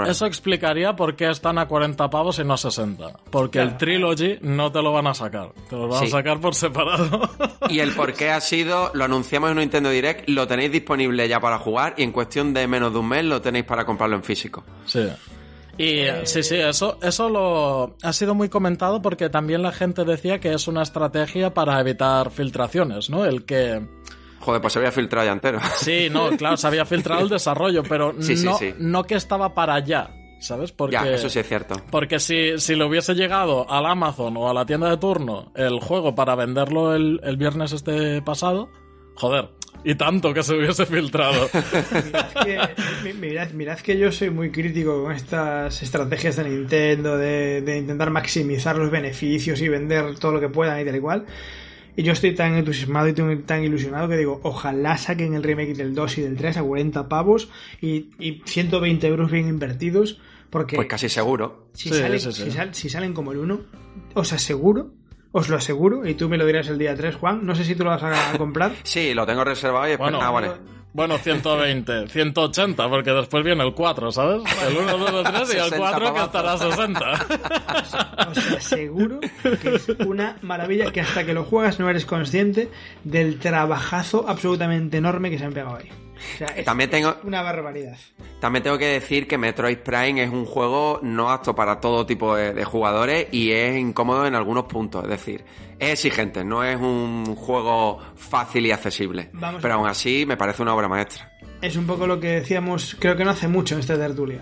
Eso explicaría por qué están a 40 pavos y no a 60. Porque claro, el Trilogy no te lo van a sacar. Te lo van a sacar por separado. Y el por qué ha sido, lo anunciamos en Nintendo Direct, lo tenéis disponible ya para jugar y en cuestión de menos de un mes lo tenéis para comprarlo en físico. Sí. Y sí, eso lo ha sido muy comentado porque también la gente decía que es una estrategia para evitar filtraciones, ¿no? El que... Joder, pues se había filtrado ya entero. Sí, no, claro, se había filtrado el desarrollo, pero no que estaba para allá, ¿sabes? Porque, ya, eso sí es cierto. Porque si le hubiese llegado al Amazon o a la tienda de turno el juego para venderlo el viernes este pasado, joder, y tanto que se hubiese filtrado. Mirad que yo soy muy crítico con estas estrategias de Nintendo, de intentar maximizar los beneficios y vender todo lo que puedan y tal y cual. Y yo estoy tan entusiasmado y tan ilusionado que digo, ojalá saquen el remake del 2 y del 3 a 40 pavos y 120 euros bien invertidos, porque... Pues casi seguro. Si salen como el 1, os lo aseguro, y tú me lo dirás el día 3, Juan, no sé si tú lo vas a comprar. Sí, lo tengo reservado y Bueno, 120, 180, porque después viene el 4, ¿sabes? El 1, 2, 3 y el 4 que estará a 60. Os aseguro que es una maravilla que hasta que lo juegas no eres consciente del trabajazo absolutamente enorme que se han pegado ahí. O sea, es una barbaridad. También tengo que decir que Metroid Prime es un juego no apto para todo tipo de jugadores y es incómodo en algunos puntos. Es decir, es exigente, no es un juego fácil y accesible. Pero aún así me parece una obra maestra. Es un poco lo que decíamos, creo que no hace mucho en esta tertulia.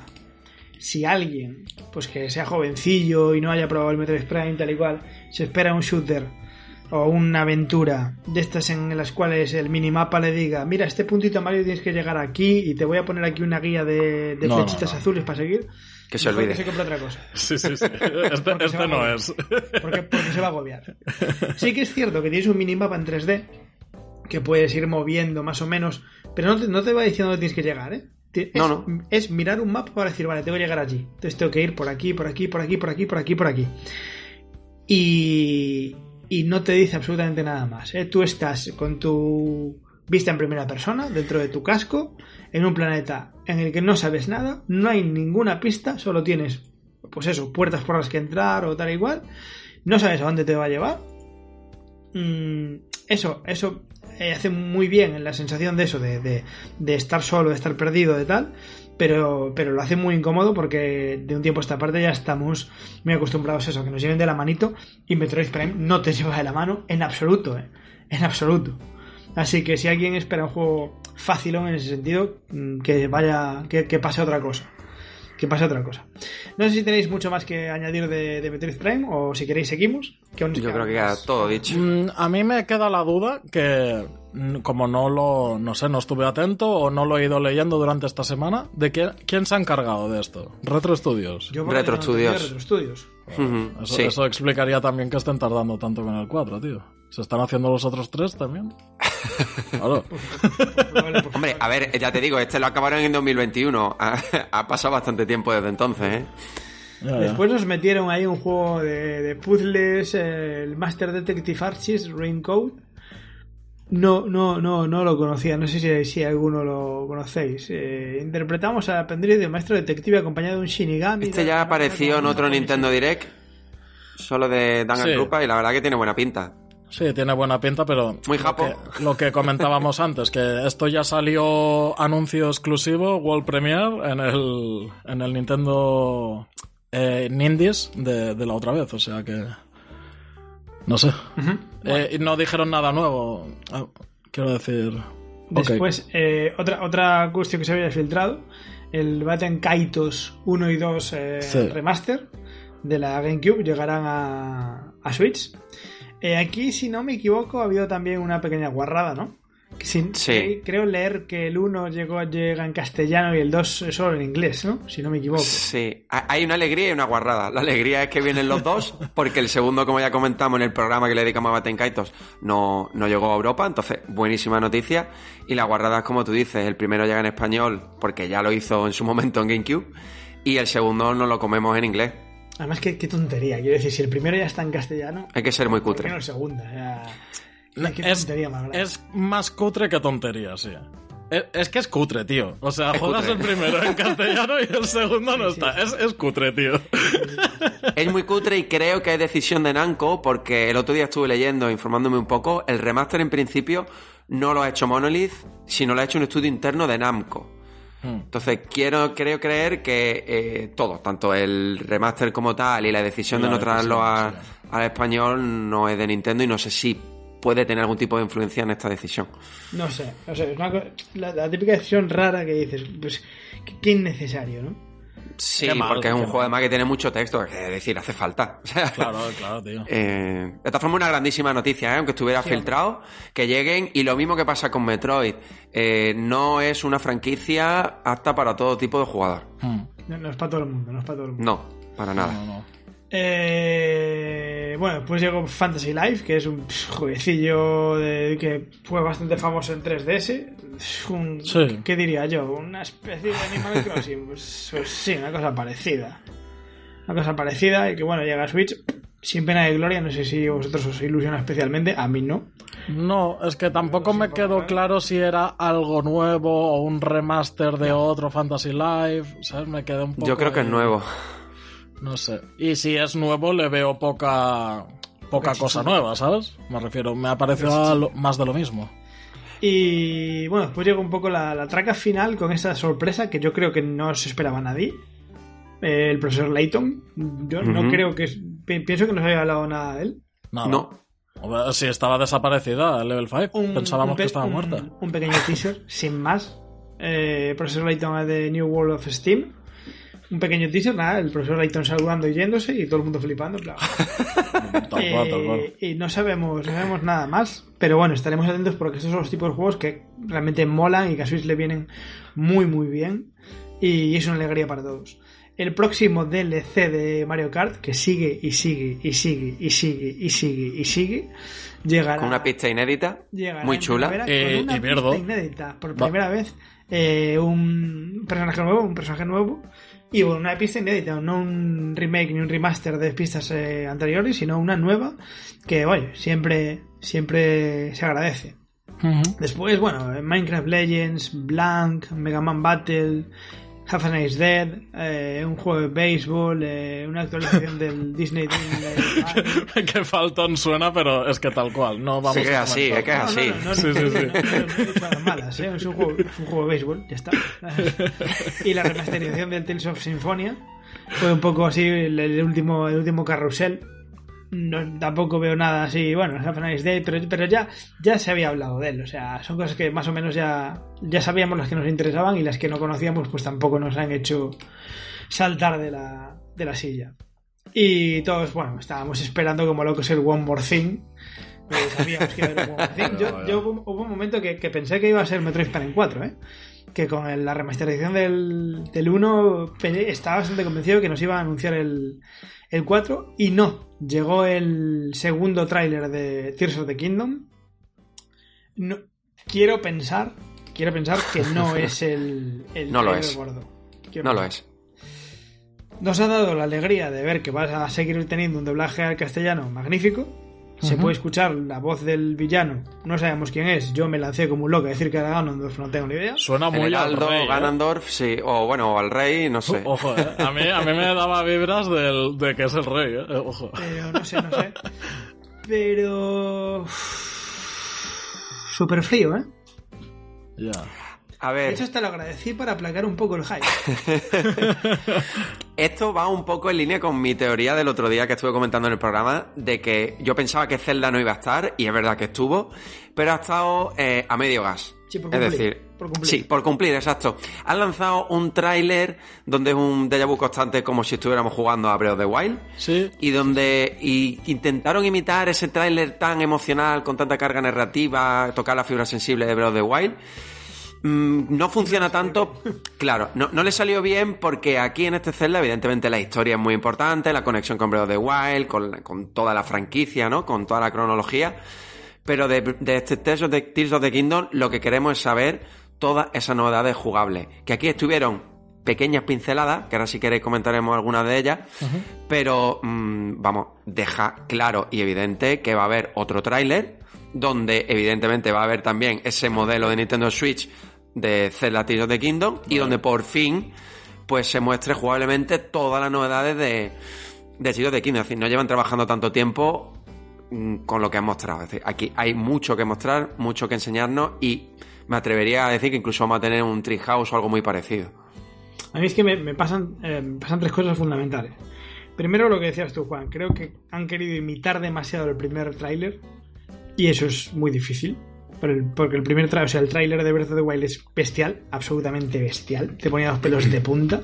Si alguien, pues que sea jovencillo y no haya probado el Metroid Prime tal y cual, se espera un shooter o una aventura de estas en las cuales el minimapa le diga, mira, este puntito amarillo tienes que llegar aquí y te voy a poner aquí una guía de flechitas azules para seguir, que se olvide, que se compra otra cosa. Sí, este no es porque se va a agobiar. Sí que es cierto que tienes un minimapa en 3D que puedes ir moviendo más o menos, pero no te va diciendo dónde tienes que llegar, ¿eh? Es mirar un mapa para decir, vale, tengo que llegar allí, entonces tengo que ir por aquí. Y no te dice absolutamente nada más, ¿eh? Tú estás con tu vista en primera persona, dentro de tu casco, en un planeta en el que no sabes nada, no hay ninguna pista, solo tienes, pues eso, puertas por las que entrar o tal y cual, no sabes a dónde te va a llevar. Eso hace muy bien la sensación de eso, de estar solo, de estar perdido, de tal... Pero lo hace muy incómodo porque de un tiempo a esta parte ya estamos muy acostumbrados a eso, que nos lleven de la manito, y Metroid Prime no te lleva de la mano en absoluto, ¿eh? En absoluto. Así que si alguien espera un juego fácil en ese sentido, que pase otra cosa. No sé si tenéis mucho más que añadir de Metroid Prime o si queréis seguimos. Yo creo que ya todo dicho. A mí me queda la duda que... como no estuve atento o no lo he ido leyendo durante esta semana, de quién se ha encargado de esto. Retro Studios. Bueno, eso explicaría también que estén tardando tanto con el 4, tío. ¿Se están haciendo los otros 3 también? Claro. Hombre, a ver, ya te digo, este lo acabaron en 2021. Ha pasado bastante tiempo desde entonces, ¿eh? Ya. Después nos metieron ahí un juego de puzzles, el Master Detective Archies, Raincoat. No lo conocía, no sé si alguno lo conocéis. Interpretamos a Pendrive de un maestro detective acompañado de un Shinigami. Este ya apareció en otro Nintendo Direct, solo de Danganronpa, y la verdad que tiene buena pinta. Sí, tiene buena pinta, pero muy japo. Lo que comentábamos antes, que esto ya salió anuncio exclusivo, World Premiere, en el Nintendo Nindies de la otra vez, o sea que... No sé. Uh-huh. No dijeron nada nuevo. Quiero decir... Después, otra cuestión que se había filtrado, el Baten Kaitos 1 y 2 remaster de la GameCube llegarán a Switch. Aquí, si no me equivoco, ha habido también una pequeña guarrada, ¿no? Creo leer que el 1 llega en castellano y el 2 solo en inglés, ¿no? Si no me equivoco. Sí, hay una alegría y una guarrada. La alegría es que vienen los dos, porque el segundo, como ya comentamos en el programa que le dedicamos a Baten Kaitos, no llegó a Europa, entonces buenísima noticia. Y la guarrada es como tú dices, el primero llega en español porque ya lo hizo en su momento en GameCube. y el segundo no lo comemos en inglés. Además, qué tontería. Quiero decir, si el primero ya está en castellano... Hay que ser muy cutre. El segundo, ya... es más cutre que tontería, sí. Es que es cutre, tío. O sea, es juegas cutre. El primero en castellano y el segundo sí, no está. Sí. Es cutre, tío. Es muy cutre y creo que hay decisión de Namco, porque el otro día estuve leyendo, informándome un poco, el remaster en principio no lo ha hecho Monolith, sino lo ha hecho un estudio interno de Namco. Entonces, creo creer que todo, tanto el remaster como tal y la decisión de no traerlo al español no es de Nintendo, y no sé si puede tener algún tipo de influencia en esta decisión. No sé, es la típica decisión rara que dices, pues, qué innecesario, ¿no? Sí, porque es un juego además que tiene mucho texto, es decir, hace falta. O sea, claro, tío. De todas formas, una grandísima noticia, aunque estuviera filtrado, que lleguen, y lo mismo que pasa con Metroid, no es una franquicia apta para todo tipo de jugador. No es para todo el mundo, No, para nada. No. Bueno, después llegó Fantasy Life, que es un jueguecillo que fue bastante famoso en 3DS. ¿Qué diría yo? Una especie de Animal Crossing. Pues sí, una cosa parecida, y que bueno, llega a Switch sin pena de gloria. No sé si vosotros os ilusiona especialmente, a mí no. No, es que tampoco me quedó claro si era algo nuevo o un remaster de otro Fantasy Life, ¿sabes? Me quedó un poco... Yo creo que es nuevo. No sé. Y si es nuevo, le veo poca cosa nueva, ¿sabes? Me refiero, me ha parecido más de lo mismo. Y bueno, después llegó un poco la traca final con esa sorpresa que yo creo que no se esperaba nadie. El profesor Layton. Yo no creo que... Pienso que no se había hablado nada de él. Nada. No. Sí, estaba desaparecida el Level 5. Pensábamos que estaba muerta. Un pequeño teaser, sin más. Profesor Layton de New World of Steam. Un pequeño teaser, nada, el profesor Layton saludando y yéndose y todo el mundo flipando, claro. Tal cual. Y no sabemos nada más, pero bueno, estaremos atentos porque estos son los tipos de juegos que realmente molan y que a Switch le vienen muy muy bien, y es una alegría para todos. El próximo DLC de Mario Kart, que sigue, llegará con una pista inédita, muy chula, y pierdo. Pista inédita, por primera vez, un personaje nuevo. Y bueno, una pista inédita, no un remake ni un remaster de pistas anteriores, sino una nueva que, bueno, siempre se agradece. Uh-huh. Después, bueno, Minecraft Legends, Blank, Mega Man Battle, Half a Nice Dead, un juego de béisbol, una actualización del Disney Dream. Que Falton suena, pero es que tal cual. No vamos a así, es que es así. No, es un juego de béisbol, ya está. Y la remasterización del Tales of Symphonia fue un poco así, el último carrusel. No, tampoco veo nada así, bueno, Half a Nice Dead, pero ya se había hablado de él, o sea, son cosas que más o menos ya sabíamos, las que nos interesaban, y las que no conocíamos pues tampoco nos han hecho saltar de la silla. Y todos, bueno, estábamos esperando como locos el One More Thing. Sabíamos que era el One More Thing. Yo hubo un momento que pensé que iba a ser Metroid Prime 4, que con la remasterización del 1 estaba bastante convencido que nos iba a anunciar el 4, y no. Llegó el segundo tráiler de Tears of the Kingdom. No, quiero pensar que no es el no lo es. Gordo. No lo es. Nos ha dado la alegría de ver que vas a seguir teniendo un doblaje al castellano magnífico. Se puede escuchar la voz del villano, no sabemos quién es. Yo me lancé como un loco a decir que era Ganondorf, no tengo ni idea. Suena muy Aldo, al rey, Ganondorf, sí, o bueno, al rey, no sé. Ojo, a mí me daba vibras de que es el rey, ojo. Pero no sé. Pero súper frío, Ya. A ver. De hecho, hasta lo agradecí para aplacar un poco el hype. Esto va un poco en línea con mi teoría del otro día que estuve comentando en el programa, de que yo pensaba que Zelda no iba a estar, y es verdad que estuvo, pero ha estado a medio gas. Sí, por cumplir. Es decir, por cumplir, exacto. Han lanzado un tráiler donde es un déjà vu constante, como si estuviéramos jugando a Breath of the Wild. Sí. Y donde intentaron imitar ese tráiler tan emocional, con tanta carga narrativa, tocar la fibra sensible de Breath of the Wild. No funciona tanto, claro, no le salió bien, porque aquí en este Zelda evidentemente la historia es muy importante, la conexión con Breath of the Wild, con toda la franquicia, ¿no? Con toda la cronología, pero de este Tears of the Kingdom lo que queremos es saber todas esas novedades jugables, que aquí estuvieron pequeñas pinceladas, que ahora si queréis comentaremos algunas de ellas, pero vamos, deja claro y evidente que va a haber otro tráiler, donde evidentemente va a haber también ese modelo de Nintendo Switch de Zelda Tears of the Kingdom, y donde por fin pues se muestre jugablemente todas las novedades de Tears of the Kingdom. Es decir, no llevan trabajando tanto tiempo con lo que han mostrado. Es decir, aquí hay mucho que mostrar, mucho que enseñarnos, y me atrevería a decir que incluso vamos a tener un Treehouse o algo muy parecido. A mí es que me pasan tres cosas fundamentales. Primero, lo que decías tú, Juan, creo que han querido imitar demasiado el primer tráiler, y eso es muy difícil, porque el primer tráiler, o sea, el tráiler de Breath of the Wild es bestial, absolutamente bestial, te ponía los pelos de punta.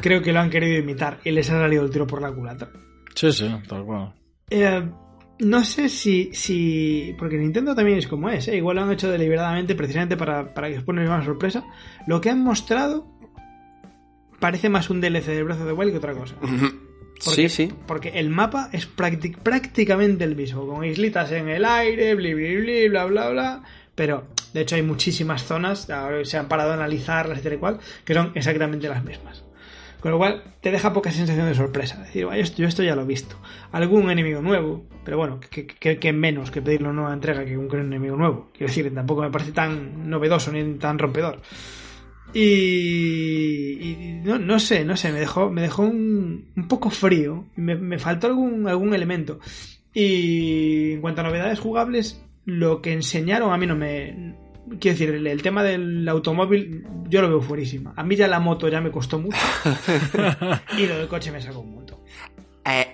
Creo que lo han querido imitar y les ha salido el tiro por la culata. Sí, sí, tal cual. No sé si porque Nintendo también es como es, ¿eh? Igual lo han hecho deliberadamente, precisamente para que os pongáis una sorpresa. Lo que han mostrado parece más un DLC de Breath of the Wild que otra cosa. Porque, sí. Porque el mapa es prácticamente el mismo, con islitas en el aire, bla bla bla, pero de hecho hay muchísimas zonas, ahora se han parado a analizarlas y tal y cual, que son exactamente las mismas. Con lo cual te deja poca sensación de sorpresa, es decir, yo esto ya lo he visto. Algún enemigo nuevo, pero bueno, que menos que pedirle una nueva entrega que un enemigo nuevo. Quiero decir, tampoco me parece tan novedoso ni tan rompedor. Y no sé, me dejó un poco frío, me faltó algún elemento. Y en cuanto a novedades jugables, lo que enseñaron a mí no me... Quiero decir, el tema del automóvil yo lo veo fuerísima. A mí ya la moto ya me costó mucho y lo del coche me sacó un montón.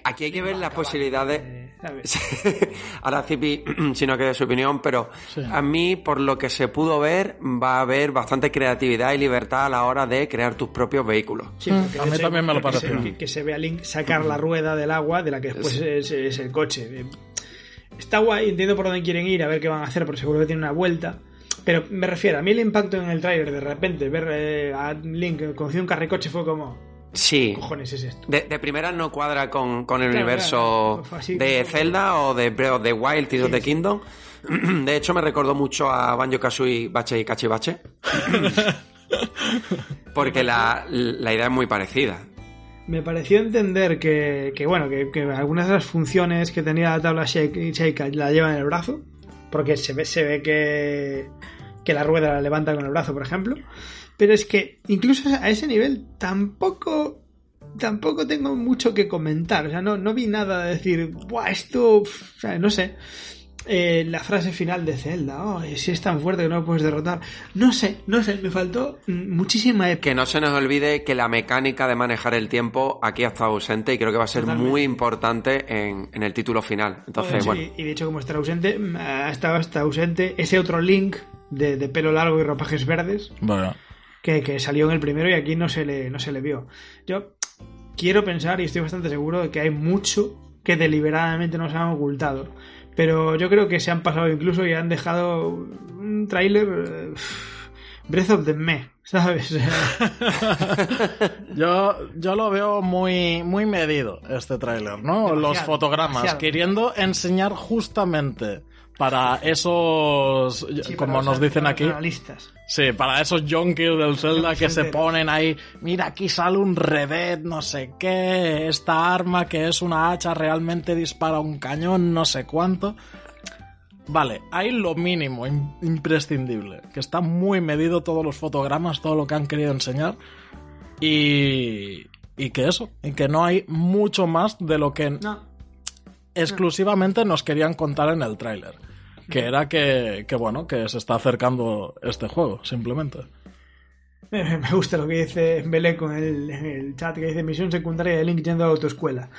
Aquí hay que ver las posibilidades... Ahora Cipi, si no queda su opinión, pero sí. A mí, por lo que se pudo ver, va a haber bastante creatividad y libertad a la hora de crear tus propios vehículos. Sí, a mí también me lo pareció. Que se vea Link sacar la rueda del agua de la que después es el coche. Está guay, entiendo por dónde quieren ir, a ver qué van a hacer, pero seguro que tiene una vuelta. Pero me refiero, a mí el impacto en el tráiler de repente, ver a Link conduciendo un carricoche fue como... Sí. ¿Qué cojones es esto? De primera no cuadra con el universo así, de Zelda o de Breath of the Wild, Tears of the Kingdom. De hecho, me recordó mucho a Banjo-Kazooie Bache y Cachivache. Porque la idea es muy parecida. Me pareció entender que algunas de las funciones que tenía la tabla Sheikah la lleva en el brazo. Porque se ve que la rueda la levanta con el brazo, por ejemplo. Pero es que incluso a ese nivel tampoco tengo mucho que comentar. O sea, no vi nada de decir, ¡buah, esto! O sea, no sé. La frase final de Zelda, ¡oh, si es tan fuerte que no lo puedes derrotar! No sé, me faltó muchísima... Que no se nos olvide que la mecánica de manejar el tiempo aquí ha estado ausente y creo que va a ser muy importante en el título final. Entonces, bueno. Sí, y de hecho, como estará ausente, ha estado hasta ausente ese otro Link de pelo largo y ropajes verdes. Bueno. Que salió en el primero y aquí no se le vio. Yo quiero pensar y estoy bastante seguro de que hay mucho que deliberadamente nos han ocultado, pero yo creo que se han pasado incluso y han dejado un tráiler Breath of the Meh, ¿sabes? yo lo veo muy, muy medido este tráiler, ¿no? Demasiado, los fotogramas demasiado. Queriendo enseñar justamente para esos, sí, como nos dicen aquí, analistas. Sí, para esos junkies del Zelda que se ponen ahí, mira, aquí sale un revet, no sé qué, esta arma que es una hacha realmente dispara un cañón, no sé cuánto. Vale, hay lo mínimo, imprescindible, que está muy medido todos los fotogramas, todo lo que han querido enseñar, y que eso, y que no hay mucho más de lo que exclusivamente nos querían contar en el tráiler. Que era que bueno, que se está acercando este juego, simplemente. Me gusta lo que dice Belé con el chat, que dice misión secundaria de Link yendo a la autoescuela.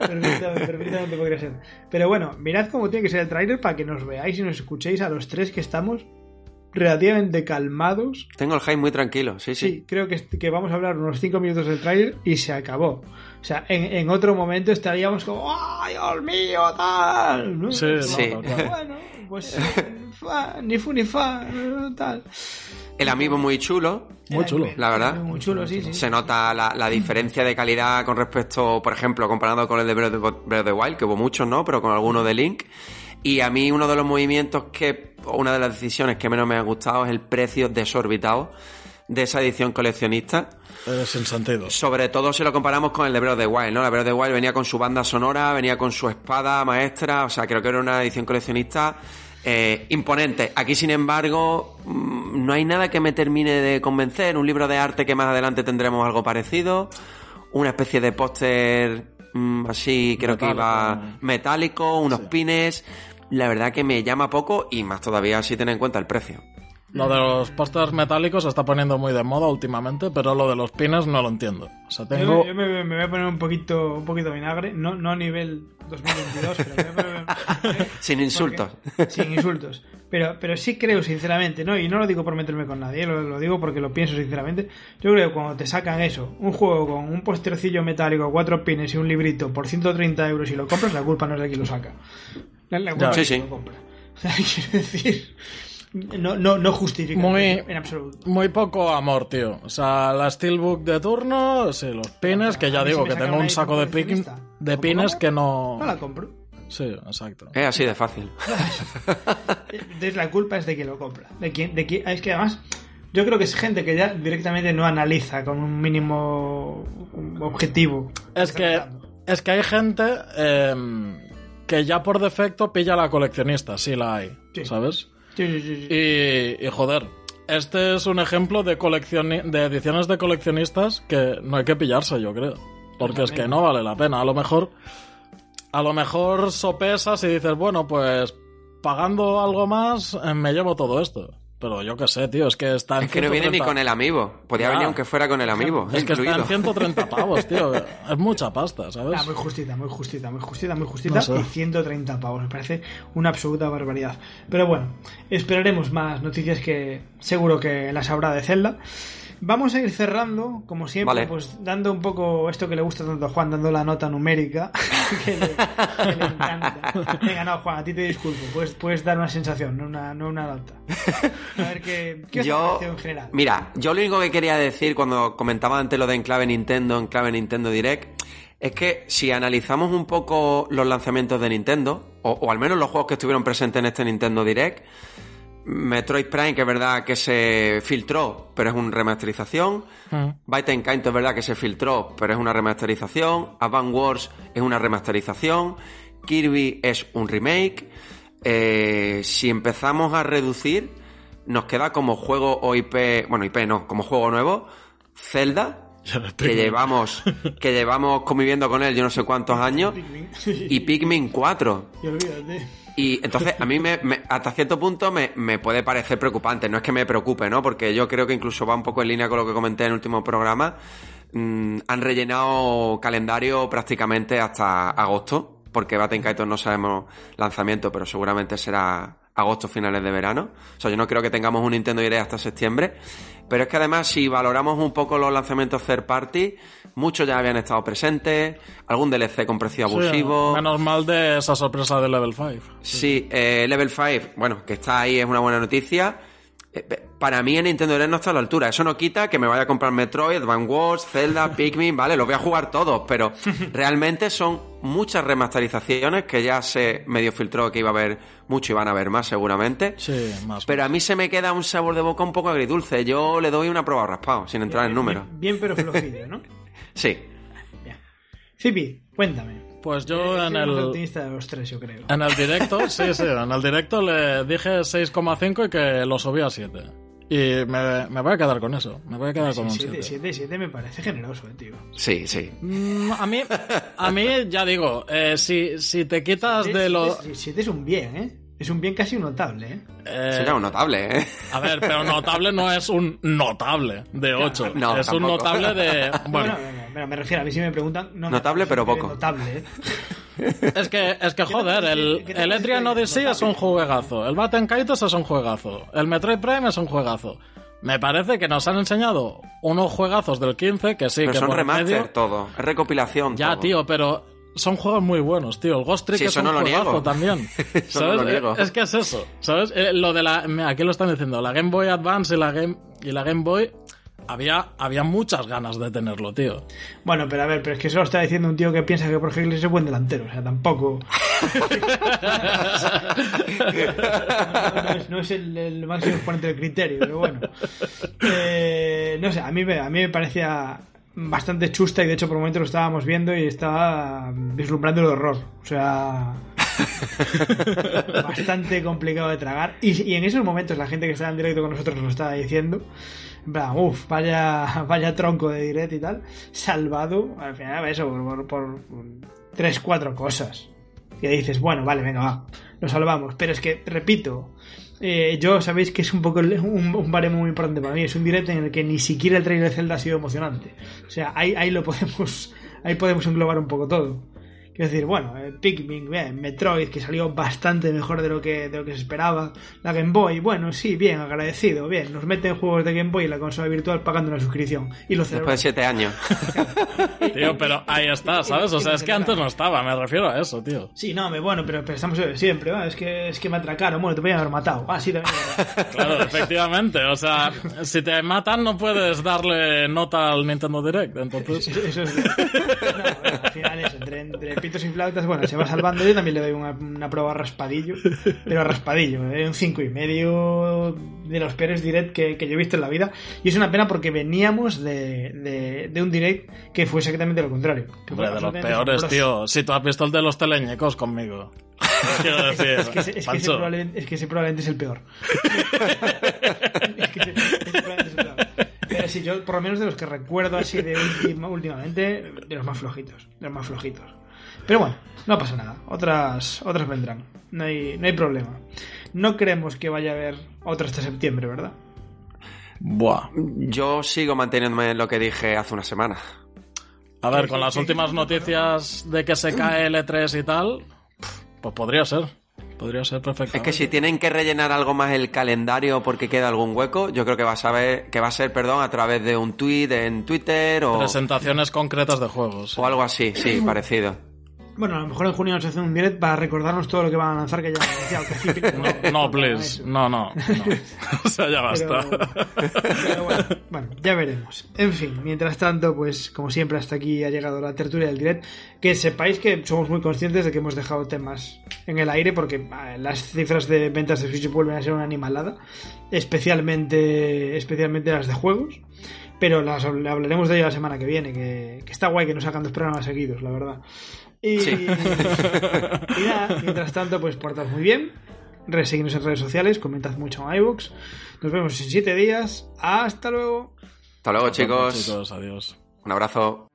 perfectamente podría ser. Pero bueno, mirad cómo tiene que ser el tráiler para que nos veáis y nos escuchéis a los tres que estamos relativamente calmados. Tengo el hype muy tranquilo, sí. Sí, creo que vamos a hablar unos 5 minutos del tráiler y se acabó. O sea, en otro momento estaríamos como ¡ay, Dios mío, tal! ¿No? Sí. Claro. Bueno, pues ni fu ni fa, tal. El amiibo muy chulo. Muy chulo. La verdad. Muy chulo. Se nota la diferencia de calidad con respecto, por ejemplo, comparado con el de Breath of the Wild, que hubo muchos, ¿no? Pero con alguno de Link. Y a mí uno de los movimientos o una de las decisiones que menos me ha gustado es el precio desorbitado de esa edición coleccionista. Sensantero. Sobre todo si lo comparamos con el de Breath of the Wild, ¿no? La Breath of the Wild venía con su banda sonora, venía con su espada maestra, o sea, creo que era una edición coleccionista imponente. Aquí, sin embargo, no hay nada que me termine de convencer. Un libro de arte que más adelante tendremos algo parecido, una especie de póster así, creo metálico, que iba metálico, unos pines. La verdad que me llama poco, y más todavía si tiene en cuenta el precio. Lo de los pósters metálicos se está poniendo muy de moda últimamente, pero lo de los pines no lo entiendo. O sea, tengo... Yo me voy a poner un poquito vinagre, no a nivel 2022, pero me voy a poner... Sin insultos. Porque, sin insultos. Pero sí creo, sinceramente, ¿no? Y no lo digo por meterme con nadie, lo digo porque lo pienso sinceramente. Yo creo que cuando te sacan eso, un juego con un postercillo metálico, 4 pines y un librito por 130 euros, y lo compras, la culpa no es de quien lo saca. La culpa es de quien lo compra. O sea, quiero decir... No justifica en absoluto. Muy poco amor, tío. O sea, la Steelbook de turno, sí, los pines, que ya digo que tengo un saco de pines que no... No la compro. Sí, exacto. Es así de fácil. Entonces la culpa es de quien lo compra. De quién, es que además yo creo que es gente que ya directamente no analiza con un mínimo objetivo. Es que hay gente... que ya por defecto pilla a la coleccionista, sí la hay, sí. ¿Sabes? Sí. Y joder, este es un ejemplo de ediciones de coleccionistas que no hay que pillarse, yo creo, porque es que no vale la pena. A lo mejor sopesas y dices, bueno, pues pagando algo más me llevo todo esto, pero yo qué sé, tío, es que está en... Es que 130... no viene ni con el amigo, podría venir aunque fuera con el amigo. Es que está en 130 pavos, tío, es mucha pasta, ¿sabes? Nah, muy justita, no sé. Y 130 pavos, me parece una absoluta barbaridad. Pero bueno, esperaremos más noticias que seguro que las habrá de Zelda. Vamos a ir cerrando, como siempre, vale. Pues dando un poco esto que le gusta tanto a Juan, dando la nota numérica, que le encanta. Venga, no, Juan, a ti te disculpo, puedes dar una sensación, no una nota. A ver, ¿qué es la sensación en general? Mira, yo lo único que quería decir cuando comentaba antes lo de Enclave Nintendo Direct, es que si analizamos un poco los lanzamientos de Nintendo, o al menos los juegos que estuvieron presentes en este Nintendo Direct... Metroid Prime, que es verdad que se filtró, pero es una remasterización. Baten Kaitos, es verdad que se filtró, pero es una remasterización. Advance Wars es una remasterización. Kirby es un remake. Si empezamos a reducir, nos queda como juego o IP... Bueno, IP no, como juego nuevo. Zelda, que llevamos conviviendo con él yo no sé cuántos años. Y Pikmin 4. Y olvídate... Y entonces a mí hasta cierto punto me puede parecer preocupante. No es que me preocupe, ¿no? Porque yo creo que incluso va un poco en línea con lo que comenté en el último programa. Han rellenado calendario prácticamente hasta agosto, porque Baten Kaitos no sabemos lanzamiento, pero seguramente será agosto, finales de verano. O sea, yo no creo que tengamos un Nintendo Direct hasta septiembre. Pero es que además, si valoramos un poco los lanzamientos third party, muchos ya habían estado presentes, algún DLC con precio abusivo. Menos mal de esa sorpresa de Level 5. Sí. Level 5, bueno, que está ahí, es una buena noticia. Para mí en Nintendo Direct no está a la altura. Eso no quita que me vaya a comprar Metroid, Advance Wars, Zelda, Pikmin, vale, los voy a jugar todos, pero realmente son muchas remasterizaciones que ya se medio filtró que iba a haber mucho y van a haber más seguramente. Sí, más. Pero a mí se me queda un sabor de boca un poco agridulce. Yo le doy una prueba raspado, sin entrar en números. Bien, pero flojillo, ¿no? Sí. Cipi, cuéntame. Pues yo en el de los tres, yo creo. En el directo, sí, en el directo le dije 6,5 y que lo subí a 7. Y me voy a quedar con eso. Me voy a quedar con un 7. 7 me parece generoso, tío. Sí. A mí ya digo, si te quitas de lo... 7 es un bien, ¿eh? Es un bien casi notable, ¿eh? Será un notable, ¿eh? A ver, pero notable no es un notable de 8. No, es tampoco. Un notable de... Bueno, me refiero, a mí si me preguntan... No, notable, pero poco. Notable, ¿eh? Es que joder, el Etrian Odyssey es un juegazo, el Baten Kaitos es un juegazo, el Metroid Prime es un juegazo. Me parece que nos han enseñado unos juegazos del 15 que sí, pero que son por remaster medio, todo, es recopilación ya todo. Tío, pero son juegos muy buenos, tío. El Ghost Trick es un juegazo también, ¿sabes? No lo niego. Es que es eso, ¿sabes? Lo de la... Aquí lo están diciendo, la Game Boy Advance y la Game Boy... Había muchas ganas de tenerlo, tío. Bueno, pero a ver, pero es que eso lo está diciendo un tío que piensa que Jorge Iglesias es buen delantero. O sea, tampoco... No es el máximo exponente del criterio, pero bueno. no sé, a mí me parecía bastante chusta y de hecho por un momento lo estábamos viendo y estaba vislumbrando el horror, o sea, bastante complicado de tragar y en esos momentos la gente que estaba en directo con nosotros nos lo estaba diciendo en plan, uff, vaya tronco de directo y tal, salvado al final eso por 3-4 cosas y ahí dices, bueno, vale, venga, va, lo salvamos, pero es que, repito, yo sabéis que es un poco un baremo muy importante para mí, es un directo en el que ni siquiera el trailer de Zelda ha sido emocionante, o sea, ahí podemos englobar un poco todo, quiero decir, bueno, Pikmin, bien, Metroid, que salió bastante mejor de lo que se esperaba, la Game Boy, bueno, sí, bien, agradecido, bien, nos meten juegos de Game Boy y la consola virtual pagando una suscripción y lo después de 7 años. Tío, pero ahí está, ¿sabes? O sea, es que antes no estaba, me refiero a eso, tío. Sí, no, bueno, pero estamos siempre, ¿no? Es que me atracaron, bueno, te podían haber matado. Ah, sí, también. Claro, efectivamente, o sea, si te matan no puedes darle nota al Nintendo Direct, entonces... Eso es... No, bueno, al final es entre pitos y flautas, bueno, se va salvando. Yo también le doy una prueba a raspadillo, pero un 5,5 de los peores direct que yo he visto en la vida, y es una pena porque veníamos de un direct que fue exactamente lo contrario, que hombre, de los peores, tío, si tú has visto el de los teleñecos conmigo. Quiero decir, ese probablemente es el peor. Pero sí, yo por lo menos de los que recuerdo así de últimamente, de los más flojitos. Pero bueno, no pasa nada. Otras vendrán. No hay problema. No creemos que vaya a haber otro hasta septiembre, ¿verdad? Buah. Yo sigo manteniéndome en lo que dije hace una semana. A ver, con las últimas noticias de que se cae el E3 y tal, pues podría ser. Podría ser perfecto. Es que si tienen que rellenar algo más el calendario porque queda algún hueco, yo creo que va a ser, a través de un tweet en Twitter o... Presentaciones concretas de juegos. O algo así, sí, parecido. Bueno, a lo mejor en junio nos hacen un direct para recordarnos todo lo que van a lanzar, que ya han anunciado. No, please. No. O sea, ya basta. Pero bueno, ya veremos. En fin, mientras tanto, pues como siempre, hasta aquí ha llegado la tertulia del direct. Que sepáis que somos muy conscientes de que hemos dejado temas en el aire porque las cifras de ventas de Switch vuelven a ser una animalada, especialmente las de juegos. Pero las hablaremos de ello la semana que viene, que está guay que nos hagan 2 programas seguidos, la verdad. Sí. Y nada, mientras tanto, pues portad muy bien, seguidnos en redes sociales, comentad mucho en iVoox. Nos vemos en 7 días. Hasta luego, chicos. Adiós. Un abrazo.